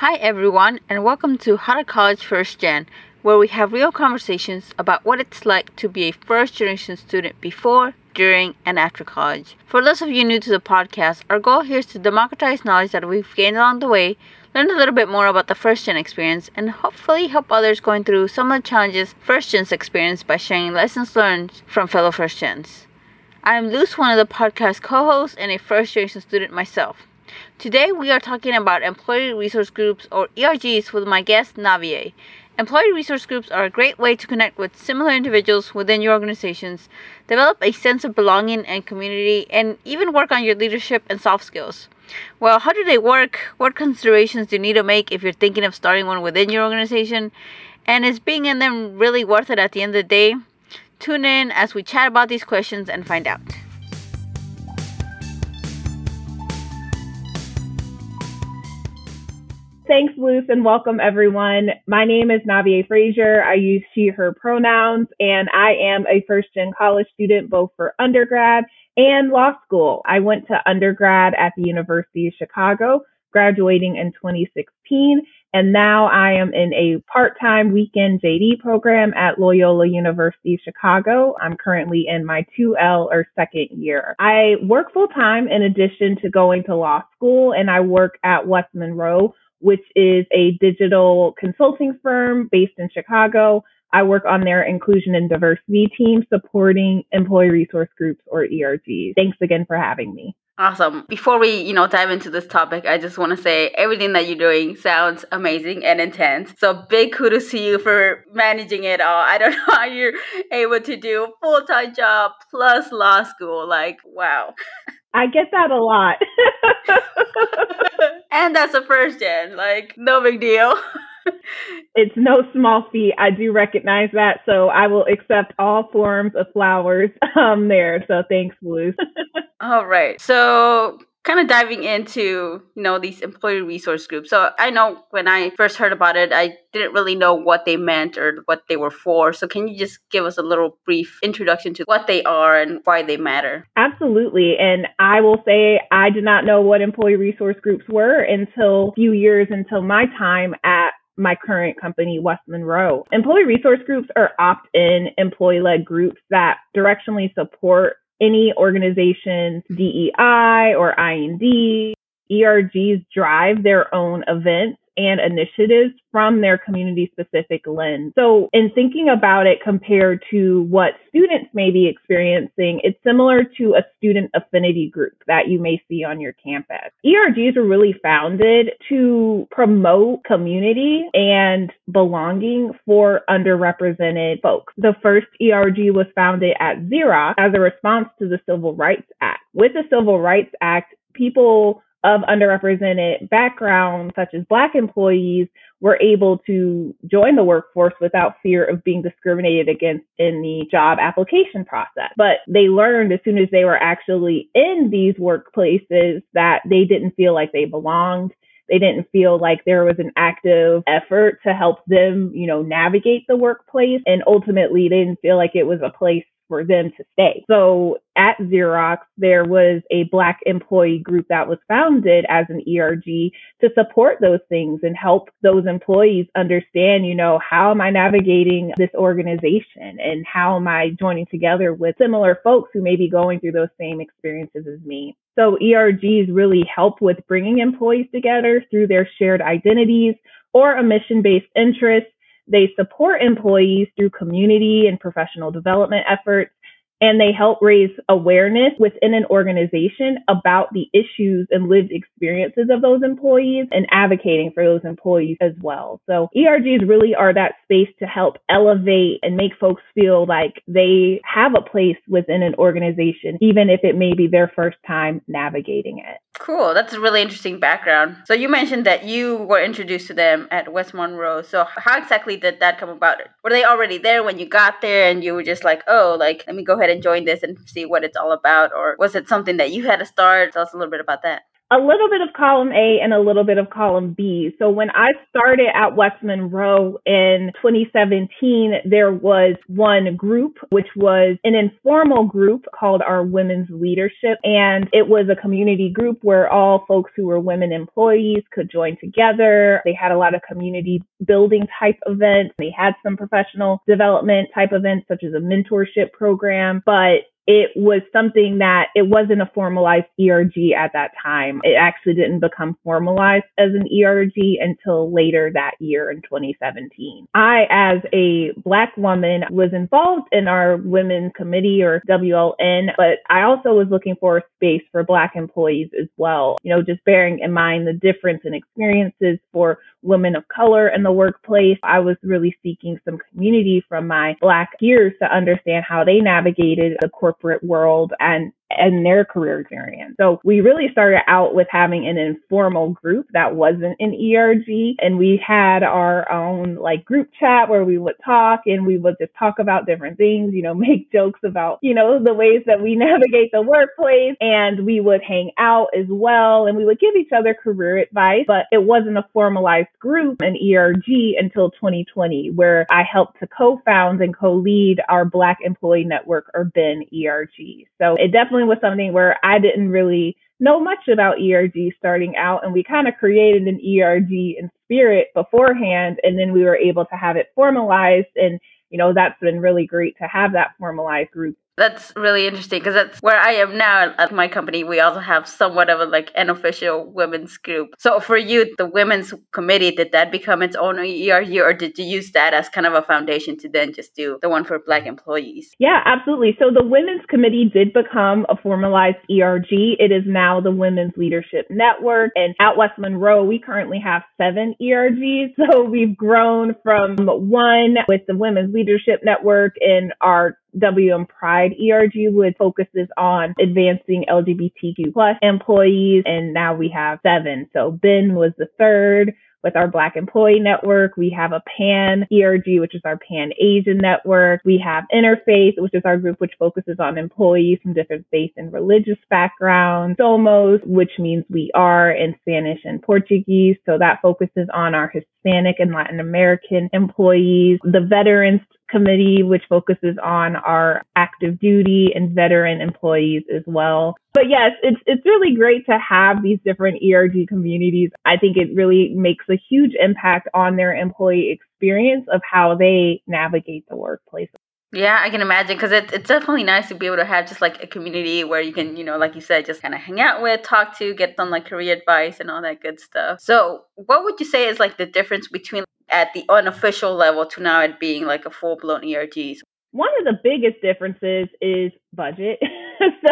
Hi everyone, and welcome to How to College First Gen, where we have real conversations about what it's like to be a first-generation student before, during, and after college. For those of you new to the podcast, our goal here is to democratize knowledge that we've gained along the way, learn a little bit more about the first-gen experience, and hopefully help others going through some of the challenges first-gens experience by sharing lessons learned from fellow first-gens. I'm Luce, one of the podcast co-hosts and a first-generation student myself. Today we are talking about employee resource groups, or ERGs, with my guest Navier. Employee resource groups are a great way to connect with similar individuals within your organizations, develop a sense of belonging and community, and even work on your leadership and soft skills. Well, how do they work? What considerations do you need to make if you're thinking of starting one within your organization? And is being in them really worth it at the end of the day? Tune in as we chat about these questions and find out. Thanks, Luce, and welcome, everyone. My name is Navier Frazier. I use she, her pronouns, and I am a first-gen college student, both for undergrad and law school. I went to undergrad at the University of Chicago, graduating in 2016, and now I am in a part-time weekend JD program at Loyola University Chicago. I'm currently in my 2L or second year. I work full-time in addition to going to law school, and I work at West Monroe, which is a digital consulting firm based in Chicago. I work on their inclusion and diversity team supporting employee resource groups, or ERGs. Thanks again for having me. Awesome. Before we, dive into this topic, I just want to say everything that you're doing sounds amazing and intense. So big kudos to you for managing it all. I don't know how you're able to do a full-time job plus law school. Like, wow. I get that a lot. And that's a first gen. Like, no big deal. It's no small feat. I do recognize that. So I will accept all forms of flowers there. So thanks, Luce. All right. So kind of diving into, these employee resource groups. So I know when I first heard about it, I didn't really know what they meant or what they were for. So can you just give us a little brief introduction to what they are and why they matter? Absolutely. And I will say I did not know what employee resource groups were until a few years until my time at my current company, West Monroe. Employee resource groups are opt-in, employee-led groups that directionally support any organization's DEI or I&D. ERGs drive their own events and initiatives from their community-specific lens. So in thinking about it compared to what students may be experiencing, it's similar to a student affinity group that you may see on your campus. ERGs were really founded to promote community and belonging for underrepresented folks. The first ERG was founded at Xerox as a response to the Civil Rights Act. With the Civil Rights Act, people of underrepresented backgrounds, such as Black employees, were able to join the workforce without fear of being discriminated against in the job application process. But they learned as soon as they were actually in these workplaces that they didn't feel like they belonged. They didn't feel like there was an active effort to help them, navigate the workplace. And ultimately, they didn't feel like it was a place for them to stay. So at Xerox, there was a Black employee group that was founded as an ERG to support those things and help those employees understand, how am I navigating this organization and how am I joining together with similar folks who may be going through those same experiences as me. So ERGs really help with bringing employees together through their shared identities or a mission-based interest. They support employees through community and professional development efforts, and they help raise awareness within an organization about the issues and lived experiences of those employees and advocating for those employees as well. So ERGs really are that space to help elevate and make folks feel like they have a place within an organization, even if it may be their first time navigating it. Cool. That's a really interesting background. So you mentioned that you were introduced to them at West Monroe. So how exactly did that come about? Were they already there when you got there and you were just like, let me go ahead and join this and see what it's all about? Or was it something that you had to start? Tell us a little bit about that. a little bit of column A and a little bit of column B. So when I started at West Monroe in 2017, there was one group, which was an informal group called our Women's Leadership. And it was a community group where all folks who were women employees could join together. They had a lot of community building type events. They had some professional development type events, such as a mentorship program. But it was something that it wasn't a formalized ERG at that time. It actually didn't become formalized as an ERG until later that year in 2017. I, as a Black woman, was involved in our Women's Committee or WLN, but I also was looking for a space for Black employees as well. You know, just bearing in mind the difference in experiences for women of color in the workplace, I was really seeking some community from my Black peers to understand how they navigated the corporate world and their career experience. So we really started out with having an informal group that wasn't an ERG. And we had our own like group chat where we would talk and we would just talk about different things, you know, make jokes about, you know, the ways that we navigate the workplace. And we would hang out as well. And we would give each other career advice. But it wasn't a formalized group, an ERG, until 2020, where I helped to co-found and co-lead our Black Employee Network, or BEN ERG. So it definitely was something where I didn't really know much about ERG starting out, and we kind of created an ERG in spirit beforehand, and then we were able to have it formalized. And you know, that's been really great to have that formalized group. That's really interesting, because that's where I am now at my company. We also have somewhat of a, like, an official women's group. So for you, the Women's Committee, did that become its own ERG, or did you use that as kind of a foundation to then just do the one for Black employees? Yeah, absolutely. So the Women's Committee did become a formalized ERG. It is now the Women's Leadership Network. And at West Monroe, we currently have 7 ERGs. So we've grown from one with the Women's Leadership Network and our WM Pride ERG, which focuses on advancing LGBTQ plus employees. And now we have 7. So BEN was the third. With our Black Employee Network, we have a Pan ERG, which is our Pan Asian Network. We have Interfaith, which is our group which focuses on employees from different faith and religious backgrounds. SOMOS, which means we are in Spanish and Portuguese. So that focuses on our Hispanic and Latin American employees. The Veterans Committee, which focuses on our active duty and veteran employees as well. But yes, it's really great to have these different ERG communities. I think it really makes a huge impact on their employee experience of how they navigate the workplace. Yeah, I can imagine, because it's definitely nice to be able to have just like a community where you can, you know, like you said, just kind of hang out with, talk to, get some like career advice and all that good stuff. So what would you say is like the difference between at the unofficial level to now it being like a full-blown ERG? One of the biggest differences is budget.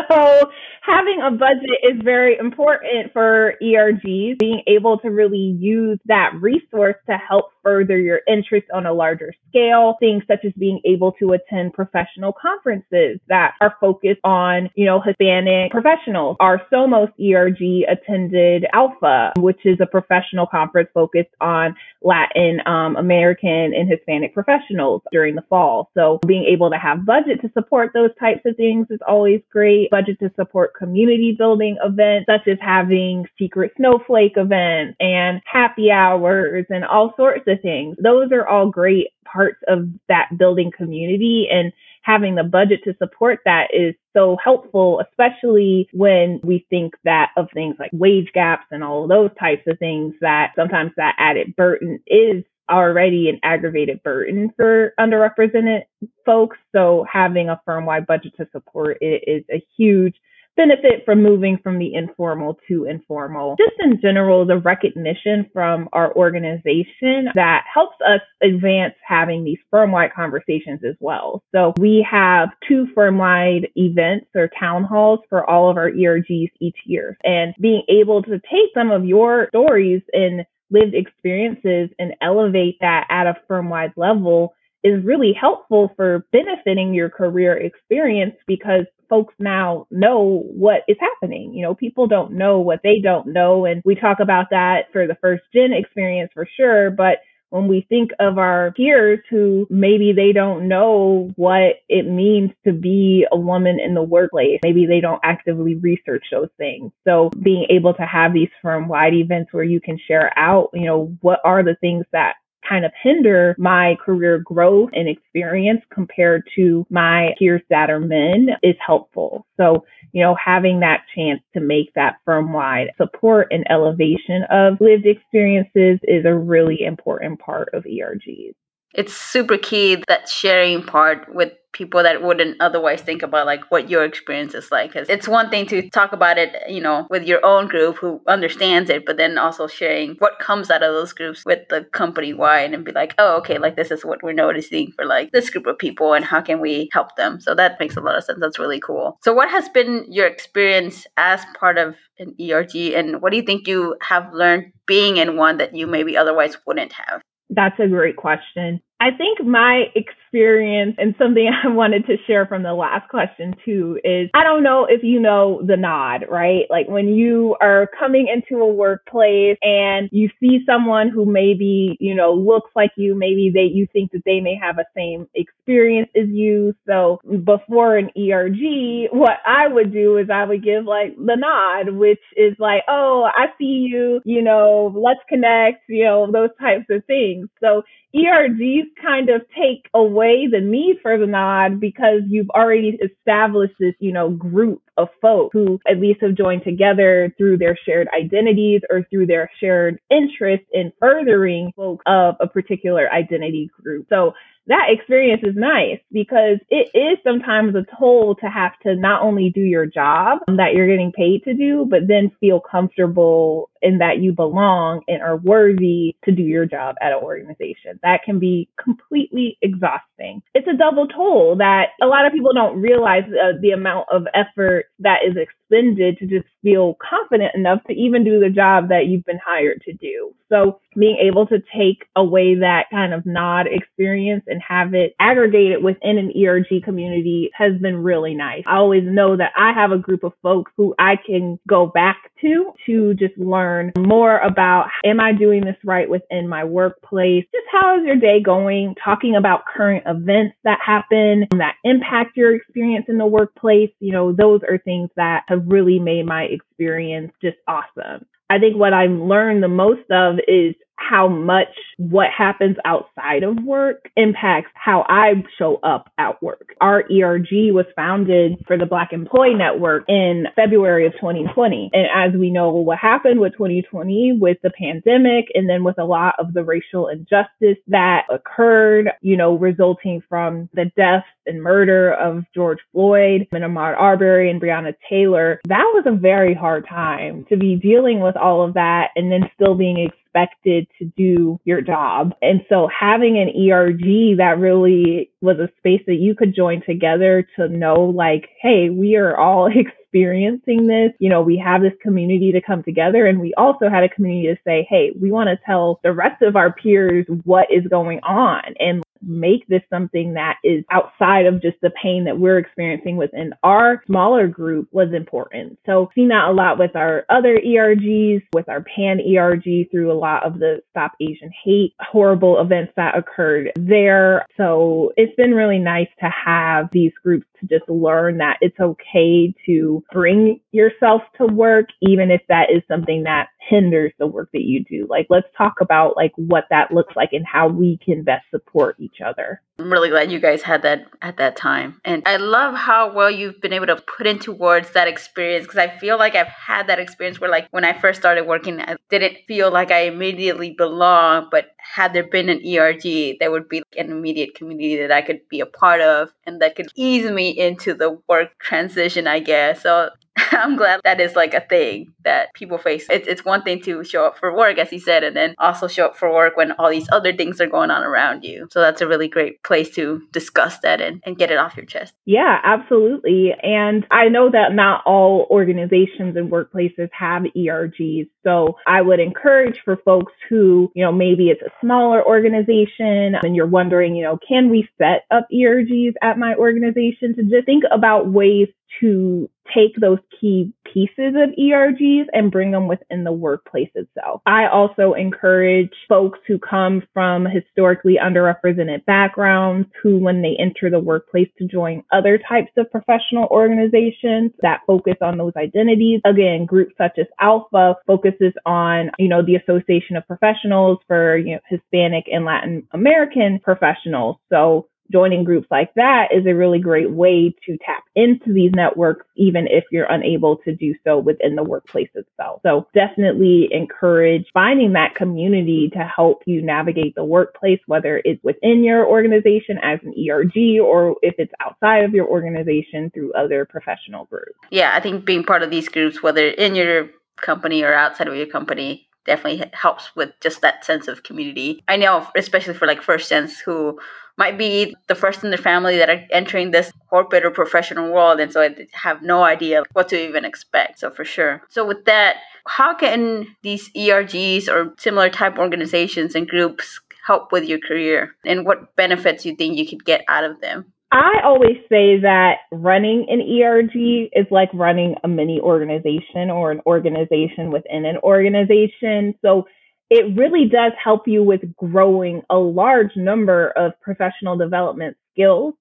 So having a budget is very important for ERGs, being able to really use that resource to help further your interests on a larger scale, things such as being able to attend professional conferences that are focused on, you know, Hispanic professionals. Our SOMOS ERG attended Alpha, which is a professional conference focused on Latin American and Hispanic professionals during the fall. So being able to have budget to support those types of things is always great. Budget to support community building events, such as having secret snowflake events and happy hours and all sorts of things. Those are all great parts of that building community, and having the budget to support that is so helpful, especially when we think that of things like wage gaps and all those types of things, that sometimes that added burden is already an aggravated burden for underrepresented folks. So having a firm-wide budget to support it is a huge benefit from moving from the informal to informal. Just in general, the recognition from our organization that helps us advance having these firm-wide conversations as well. So we have 2 firm-wide events or town halls for all of our ERGs each year. And being able to take some of your stories and lived experiences and elevate that at a firm-wide level is really helpful for benefiting your career experience, because folks now know what is happening. You know, people don't know what they don't know. And we talk about that for the first gen experience for sure, but when we think of our peers who maybe they don't know what it means to be a woman in the workplace, maybe they don't actively research those things. So being able to have these firm-wide events where you can share out, you know, what are the things that kind of hinder my career growth and experience compared to my peers that are men is helpful. So, you know, having that chance to make that firm-wide support and elevation of lived experiences is a really important part of ERGs. It's super key, that sharing part with people that wouldn't otherwise think about like what your experience is like. Cause it's one thing to talk about it, you know, with your own group who understands it, but then also sharing what comes out of those groups with the company wide and be like, oh, okay, like this is what we're noticing for like this group of people and how can we help them? So that makes a lot of sense. That's really cool. So what has been your experience as part of an ERG and what do you think you have learned being in one that you maybe otherwise wouldn't have? That's a great question. I think my experience and something I wanted to share from the last question too is, I don't know if you know the nod, right? Like when you are coming into a workplace and you see someone who maybe, you know, looks like you, maybe you think that they may have a same experience as you. So before an ERG, what I would do is I would give like the nod, which is like, oh, I see you, you know, let's connect, you know, those types of things. So ERGs kind of take away the need for the nod because you've already established this, you know, group of folks who at least have joined together through their shared identities or through their shared interest in furthering folks of a particular identity group. So that experience is nice because it is sometimes a toll to have to not only do your job that you're getting paid to do, but then feel comfortable in that you belong and are worthy to do your job at an organization. That can be completely exhausting. It's a double toll that a lot of people don't realize the amount of effort that is expended to just feel confident enough to even do the job that you've been hired to do. So being able to take away that kind of nod experience and have it aggregated within an ERG community has been really nice. I always know that I have a group of folks who I can go back to just learn more about, am I doing this right within my workplace? Just how is your day going? Talking about current events that happen that impact your experience in the workplace. You know, those are things that have really made my experience just awesome. I think what I've learned the most of is how much what happens outside of work impacts how I show up at work. Our ERG was founded for the Black Employee Network in February of 2020. And as we know, what happened with 2020 with the pandemic and then with a lot of the racial injustice that occurred, you know, resulting from the deaths and murder of George Floyd and Ahmaud Arbery and Breonna Taylor, that was a very hard time to be dealing with all of that and then still being expected to do your job. And so having an ERG that really was a space that you could join together to know like, hey, we are all experiencing this. You know, we have this community to come together. And we also had a community to say, hey, we want to tell the rest of our peers what is going on and make this something that is outside of just the pain that we're experiencing within our smaller group was important. So seen that a lot with our other ERGs, with our Pan ERG through a lot of the Stop Asian Hate horrible events that occurred there. So it's been really nice to have these groups to just learn that it's okay to bring yourself to work, even if that is something that hinders the work that you do. Like, let's talk about like what that looks like and how we can best support each other. I'm really glad you guys had that at that time. And I love how well you've been able to put into words that experience, because I feel like I've had that experience where like when I first started working, I didn't feel like I immediately belonged, but had there been an ERG, there would be an immediate community that I could be a part of and that could ease me into the work transition, I guess. So I'm glad that is like a thing that people face. It's one thing to show up for work, as you said, and then also show up for work when all these other things are going on around you. So that's a really great place to discuss that and get it off your chest. Yeah, absolutely. And I know that not all organizations and workplaces have ERGs. So I would encourage for folks who, you know, maybe it's a smaller organization and you're wondering, you know, can we set up ERGs at my organization, to just think about ways to take those key pieces of ERGs and bring them within the workplace itself. I also encourage folks who come from historically underrepresented backgrounds who, when they enter the workplace, to join other types of professional organizations that focus on those identities. Again, groups such as Alpha focuses on, the Association of Professionals for, Hispanic and Latin American professionals. So joining groups like that is a really great way to tap into these networks, even if you're unable to do so within the workplace itself. So definitely encourage finding that community to help you navigate the workplace, whether it's within your organization as an ERG or if it's outside of your organization through other professional groups. Yeah, I think being part of these groups, whether in your company or outside of your company, definitely helps with just that sense of community. I know, especially for first gens who might be the first in their family that are entering this corporate or professional world, and so I have no idea what to even expect. So for sure. So with that, how can these ERGs or similar type organizations and groups help with your career, and what benefits you think you could get out of them? I always say that running an ERG is like running a mini organization or an organization within an organization. So it really does help you with growing a large number of professional development skills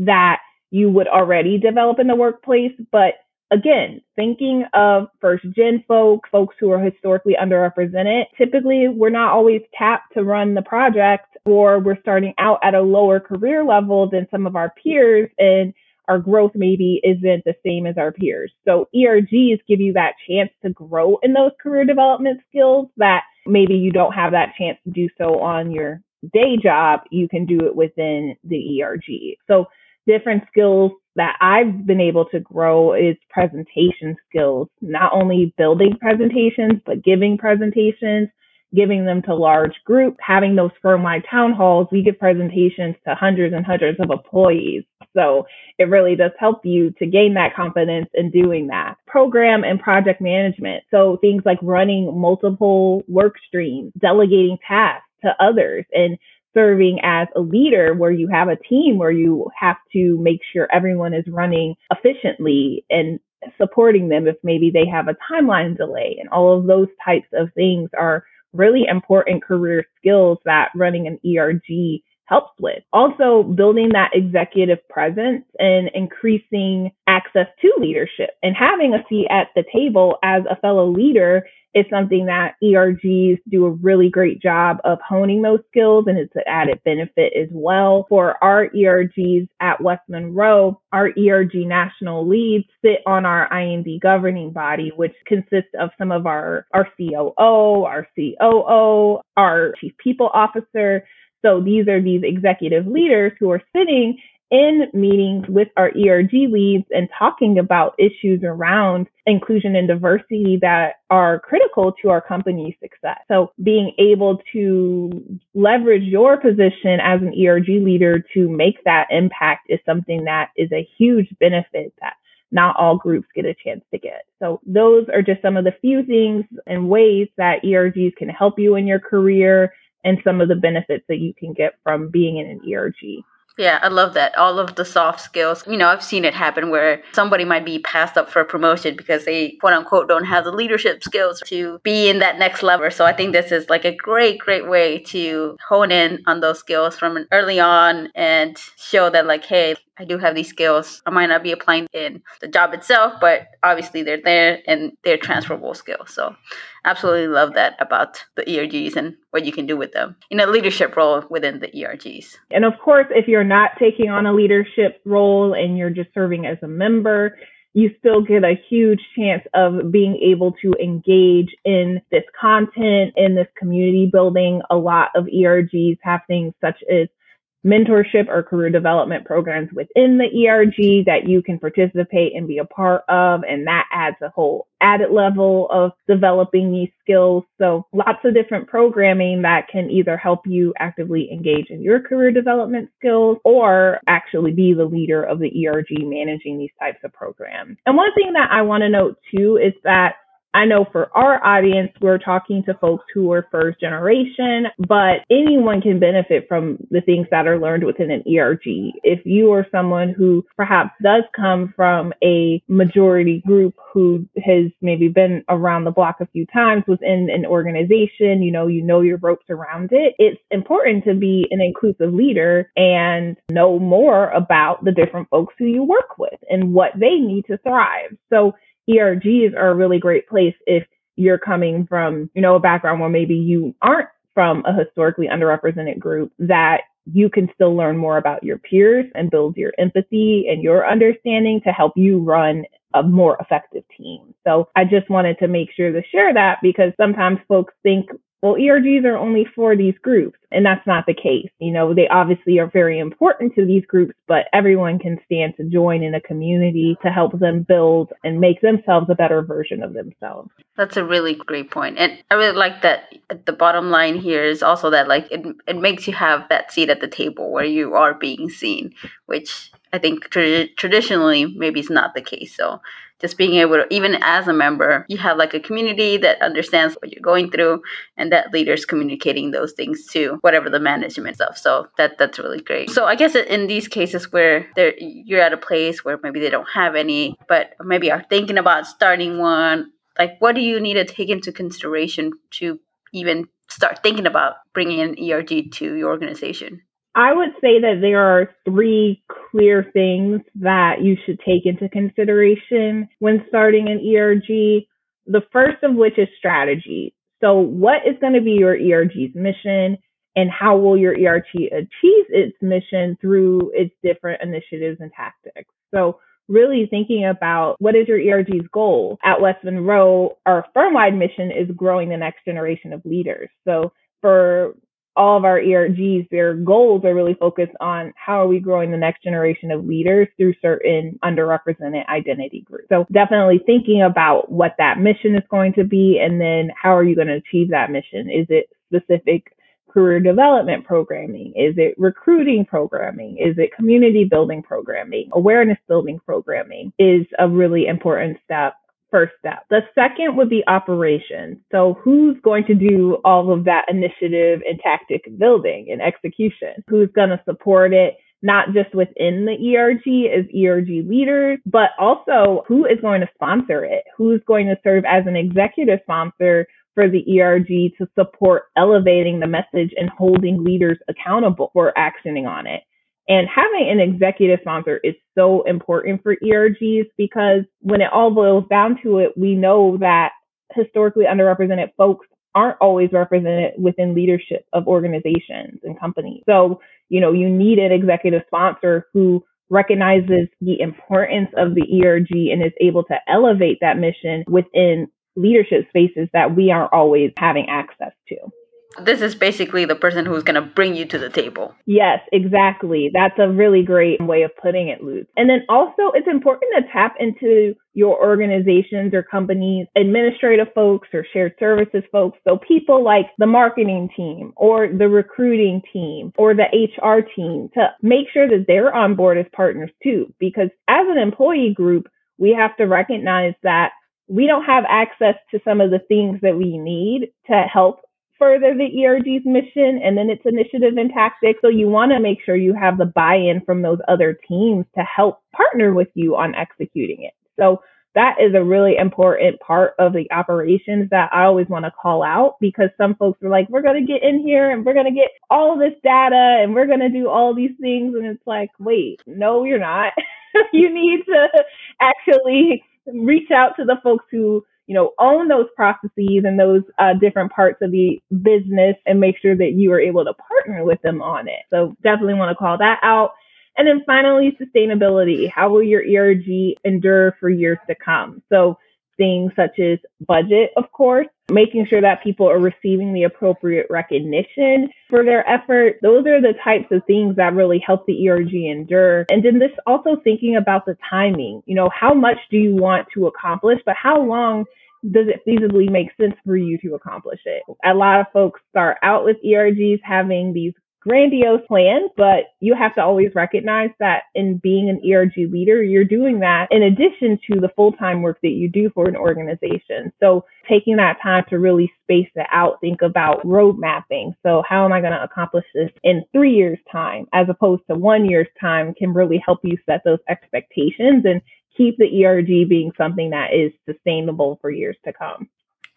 that you would already develop in the workplace. But again, thinking of first-gen folks who are historically underrepresented, typically we're not always tapped to run the project, or we're starting out at a lower career level than some of our peers, and our growth maybe isn't the same as our peers. So ERGs give you that chance to grow in those career development skills that maybe you don't have that chance to do so on your day job. You can do it within the ERG. So different skills that I've been able to grow is presentation skills, not only building presentations, but giving presentations, giving them to large groups, having those firm-wide town halls. We give presentations to hundreds and hundreds of employees. So it really does help you to gain that confidence in doing that. Program and project management. So things like running multiple work streams, delegating tasks to others, and serving as a leader where you have a team where you have to make sure everyone is running efficiently and supporting them if maybe they have a timeline delay. And all of those types of things are really important career skills that running an ERG helps with. Also, building that executive presence and increasing access to leadership and having a seat at the table as a fellow leader is something that ERGs do a really great job of honing those skills, and it's an added benefit as well. For our ERGs at West Monroe, our ERG national leads sit on our IND governing body, which consists of some of our COO, our COO, our chief people officer. So these are these executive leaders who are sitting in meetings with our ERG leads and talking about issues around inclusion and diversity that are critical to our company's success. So being able to leverage your position as an ERG leader to make that impact is something that is a huge benefit that not all groups get a chance to get. So those are just some of the few things and ways that ERGs can help you in your career and some of the benefits that you can get from being in an ERG. Yeah, I love that. All of the soft skills. I've seen it happen where somebody might be passed up for a promotion because they, quote unquote, don't have the leadership skills to be in that next level. So I think this is a great, great way to hone in on those skills from early on and show that hey, I do have these skills. I might not be applying in the job itself, but obviously they're there and they're transferable skills. So absolutely love that about the ERGs and what you can do with them in a leadership role within the ERGs. And of course, if you're not taking on a leadership role and you're just serving as a member, you still get a huge chance of being able to engage in this content, in this community building. A lot of ERGs have things such as mentorship or career development programs within the ERG that you can participate and be a part of. And that adds a whole added level of developing these skills. So lots of different programming that can either help you actively engage in your career development skills or actually be the leader of the ERG managing these types of programs. And one thing that I want to note too is that I know for our audience, we're talking to folks who are first generation, but anyone can benefit from the things that are learned within an ERG. If you are someone who perhaps does come from a majority group who has maybe been around the block a few times within an organization, you know your ropes around it, it's important to be an inclusive leader and know more about the different folks who you work with and what they need to thrive. So ERGs are a really great place if you're coming from, a background where maybe you aren't from a historically underrepresented group, that you can still learn more about your peers and build your empathy and your understanding to help you run a more effective team. So I just wanted to make sure to share that, because sometimes folks think, well, ERGs are only for these groups, and that's not the case. They obviously are very important to these groups, but everyone can stand to join in a community to help them build and make themselves a better version of themselves. That's a really great point. And I really like that the bottom line here is also that it makes you have that seat at the table where you are being seen, which I think traditionally maybe is not the case. So just being able to, even as a member, you have a community that understands what you're going through, and that leader's communicating those things to whatever the management stuff. So that's really great. So I guess in these cases where you're at a place where maybe they don't have any, but maybe are thinking about starting one, what do you need to take into consideration to even start thinking about bringing an ERG to your organization? I would say that there are three clear things that you should take into consideration when starting an ERG. The first of which is strategy. So what is going to be your ERG's mission, and how will your ERG achieve its mission through its different initiatives and tactics? So really thinking about what is your ERG's goal. At West Monroe, our firm-wide mission is growing the next generation of leaders. So for all of our ERGs, their goals are really focused on how are we growing the next generation of leaders through certain underrepresented identity groups. So definitely thinking about what that mission is going to be, and then how are you going to achieve that mission? Is it specific career development programming? Is it recruiting programming? Is it community building programming? Awareness building programming is a really important step. First step. The second would be operations. So who's going to do all of that initiative and tactic building and execution? Who's going to support it, not just within the ERG as ERG leaders, but also who is going to sponsor it? Who's going to serve as an executive sponsor for the ERG to support elevating the message and holding leaders accountable for actioning on it? And having an executive sponsor is so important for ERGs, because when it all boils down to it, we know that historically underrepresented folks aren't always represented within leadership of organizations and companies. So, you need an executive sponsor who recognizes the importance of the ERG and is able to elevate that mission within leadership spaces that we aren't always having access to. This is basically the person who's going to bring you to the table. Yes, exactly. That's a really great way of putting it, Luz. And then also, it's important to tap into your organizations or companies, administrative folks or shared services folks. So people like the marketing team or the recruiting team or the HR team, to make sure that they're on board as partners too. Because as an employee group, we have to recognize that we don't have access to some of the things that we need to help further the ERG's mission and then its initiative and tactics. So you want to make sure you have the buy-in from those other teams to help partner with you on executing it. So that is a really important part of the operations that I always want to call out, because some folks are like, we're going to get in here and we're going to get all this data and we're going to do all these things. And it's like, wait, no, you're not. You need to actually reach out to the folks who own those processes and those different parts of the business, and make sure that you are able to partner with them on it. So definitely want to call that out. And then finally, sustainability. How will your ERG endure for years to come? So things such as budget, of course, making sure that people are receiving the appropriate recognition for their effort. Those are the types of things that really help the ERG endure. And then this also thinking about the timing, how much do you want to accomplish, but how long does it feasibly make sense for you to accomplish it? A lot of folks start out with ERGs having these grandiose plan, but you have to always recognize that in being an ERG leader, you're doing that in addition to the full-time work that you do for an organization. So taking that time to really space it out, think about road mapping. So how am I going to accomplish this in 3 years' time as opposed to 1 year's time can really help you set those expectations and keep the ERG being something that is sustainable for years to come.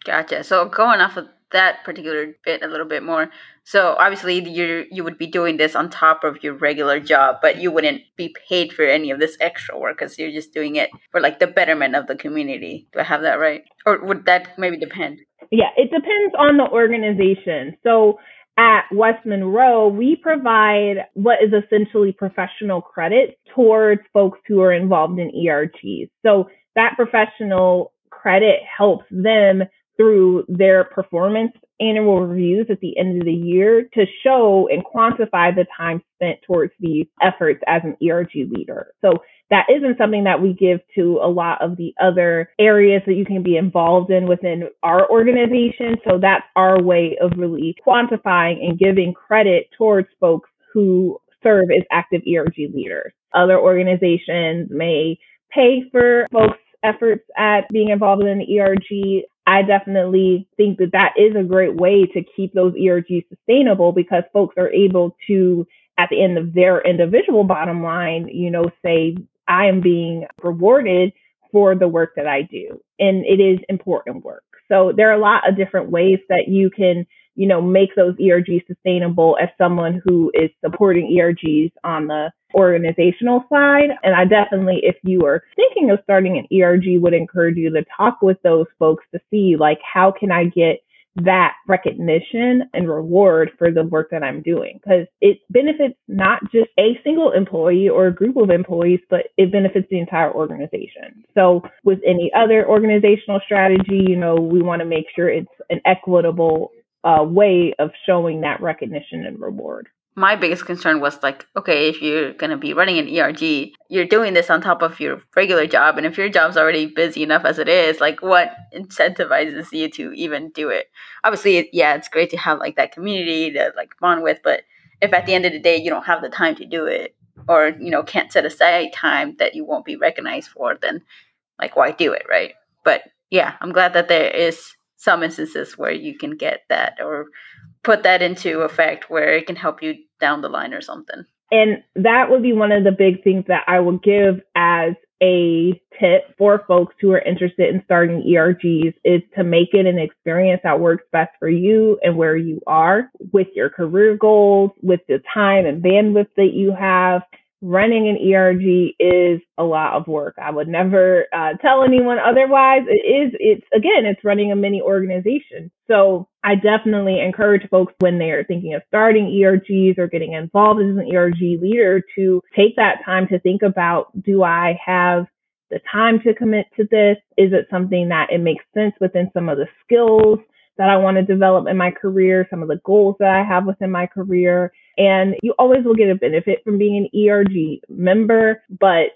Gotcha. So going off of that particular bit a little bit more. So obviously you would be doing this on top of your regular job, but you wouldn't be paid for any of this extra work because you're just doing it for like the betterment of the community. Do I have that right? Or would that maybe depend? Yeah, it depends on the organization. So at West Monroe, we provide what is essentially professional credit towards folks who are involved in ERGs. So that professional credit helps them through their performance annual reviews at the end of the year to show and quantify the time spent towards these efforts as an ERG leader. So that isn't something that we give to a lot of the other areas that you can be involved in within our organization. So that's our way of really quantifying and giving credit towards folks who serve as active ERG leaders. Other organizations may pay for folks' efforts at being involved in the ERG. I definitely think that that is a great way to keep those ERGs sustainable because folks are able to, at the end of their individual bottom line, say, I am being rewarded for the work that I do. And it is important work. So there are a lot of different ways that you can, make those ERGs sustainable as someone who is supporting ERGs on the organizational side. And I definitely, if you are thinking of starting an ERG, would encourage you to talk with those folks to see, how can I get that recognition and reward for the work that I'm doing? Because it benefits not just a single employee or a group of employees, but it benefits the entire organization. So with any other organizational strategy, we want to make sure it's an equitable way of showing that recognition and reward. My biggest concern was okay, if you're going to be running an ERG, you're doing this on top of your regular job. And if your job's already busy enough as it is, what incentivizes you to even do it? Obviously, yeah, it's great to have that community to bond with. But if at the end of the day, you don't have the time to do it or, can't set aside time that you won't be recognized for, then why do it? Right. But yeah, I'm glad that there is some instances where you can get that or put that into effect where it can help you down the line or something. And that would be one of the big things that I will give as a tip for folks who are interested in starting ERGs is to make it an experience that works best for you and where you are with your career goals, with the time and bandwidth that you have. Running an ERG is a lot of work. I would never tell anyone otherwise. It's running a mini organization. So I definitely encourage folks when they are thinking of starting ERGs or getting involved as an ERG leader to take that time to think about, do I have the time to commit to this? Is it something that it makes sense within some of the skills that I want to develop in my career, some of the goals that I have within my career? And you always will get a benefit from being an ERG member, but,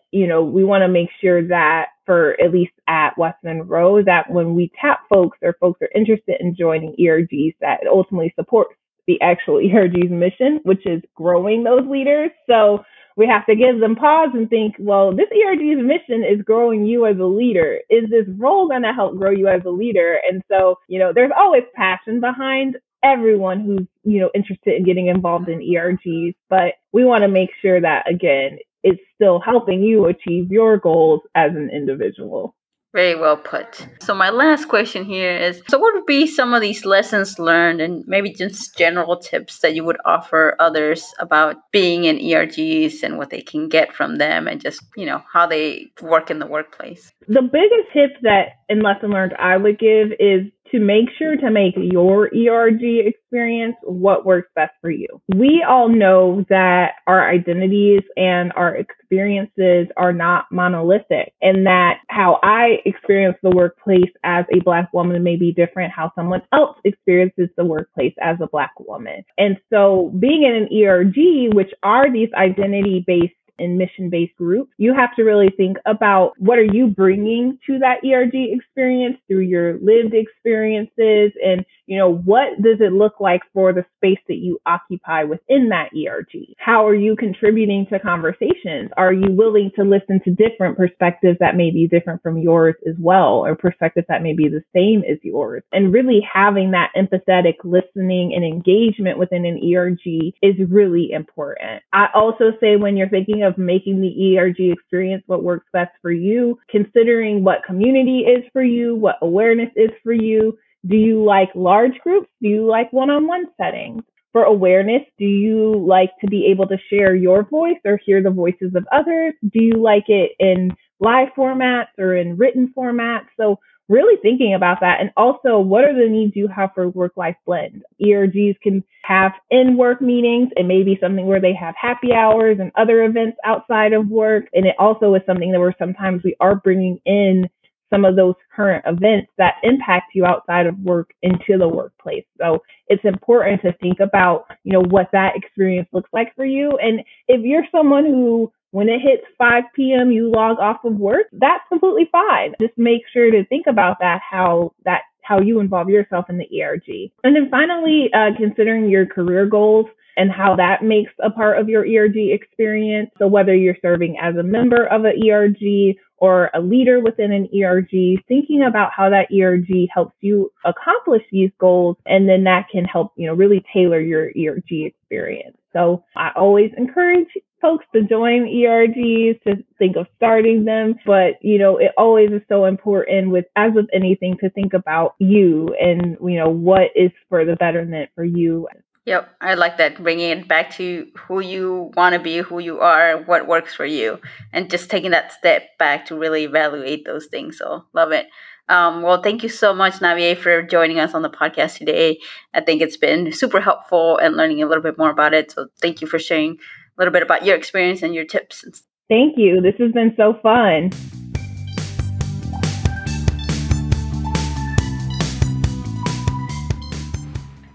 we want to make sure that for at least at West Monroe, that when we tap folks or folks are interested in joining ERGs, that it ultimately supports the actual ERG's mission, which is growing those leaders. So we have to give them pause and think, well, this ERG's mission is growing you as a leader. Is this role going to help grow you as a leader? And so, there's always passion behind everyone who's, interested in getting involved in ERGs, but we want to make sure that, again, it's still helping you achieve your goals as an individual. Very well put. So my last question here is, what would be some of these lessons learned and maybe just general tips that you would offer others about being in ERGs and what they can get from them and just, how they work in the workplace? The biggest tip and lesson learned I would give is to make sure to make your ERG experience what works best for you. We all know that our identities and our experiences are not monolithic, and that how I experience the workplace as a Black woman may be different how someone else experiences the workplace as a Black woman. And so being in an ERG, which are these identity-based and mission-based groups, you have to really think about what are you bringing to that ERG experience through your lived experiences, and, you know, what does it look like for the space that you occupy within that ERG? How are you contributing to conversations? Are you willing to listen to different perspectives that may be different from yours as well, or perspectives that may be the same as yours? And really having that empathetic listening and engagement within an ERG is really important. I also say when you're thinking of making the ERG experience what works best for you, considering what community is for you, what awareness is for you. Do you like large groups? Do you like one-on-one settings? For awareness, do you like to be able to share your voice or hear the voices of others? Do you like it in live formats or in written formats? So really thinking about that. And also, what are the needs you have for work-life blend? ERGs can have in-work meetings and maybe something where they have happy hours and other events outside of work. And it also is something that we're sometimes we are bringing in some of those current events that impact you outside of work into the workplace. So it's important to think about, you know, what that experience looks like for you. And if you're someone who, when it hits 5 p.m., you log off of work, that's completely fine. Just make sure to think about that, how you involve yourself in the ERG. And then finally, considering your career goals and how that makes a part of your ERG experience. So whether you're serving as a member of an ERG or a leader within an ERG, thinking about how that ERG helps you accomplish these goals, and then that can help, you know, really tailor your ERG experience. So I always encourage folks to join ERGs, to think of starting them, but, you know, it always is so important with, as with anything, to think about you and, you know, what is for the betterment for you. Yep, I like that, bringing it back to who you want to be, who you are, what works for you, and just taking that step back to really evaluate those things. So love it. Well, thank you so much, Navier, for joining us on the podcast today. I think it's been super helpful and learning a little bit more about it. So thank you for sharing a little bit about your experience and your tips. Thank you. This has been so fun.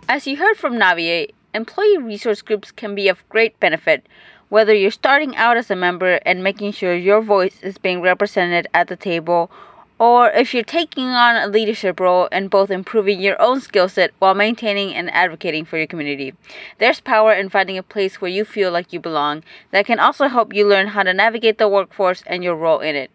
As you heard from Navier, employee resource groups can be of great benefit, whether you're starting out as a member and making sure your voice is being represented at the table, or if you're taking on a leadership role and both improving your own skill set while maintaining and advocating for your community. There's power in finding a place where you feel like you belong that can also help you learn how to navigate the workforce and your role in it.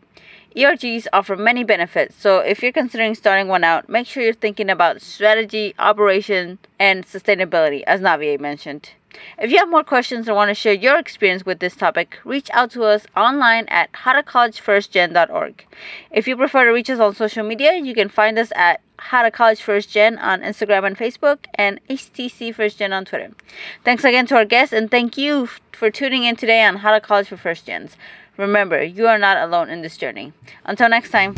ERGs offer many benefits, so if you're considering starting one out, make sure you're thinking about strategy, operation, and sustainability, as Navier mentioned. If you have more questions or want to share your experience with this topic, reach out to us online at howtocollegefirstgen.org. If you prefer to reach us on social media, you can find us at How to College First Gen on Instagram and Facebook, and HTC First Gen on Twitter. Thanks again to our guests, and thank you for tuning in today on How to College for First Gens. Remember, you are not alone in this journey. Until next time.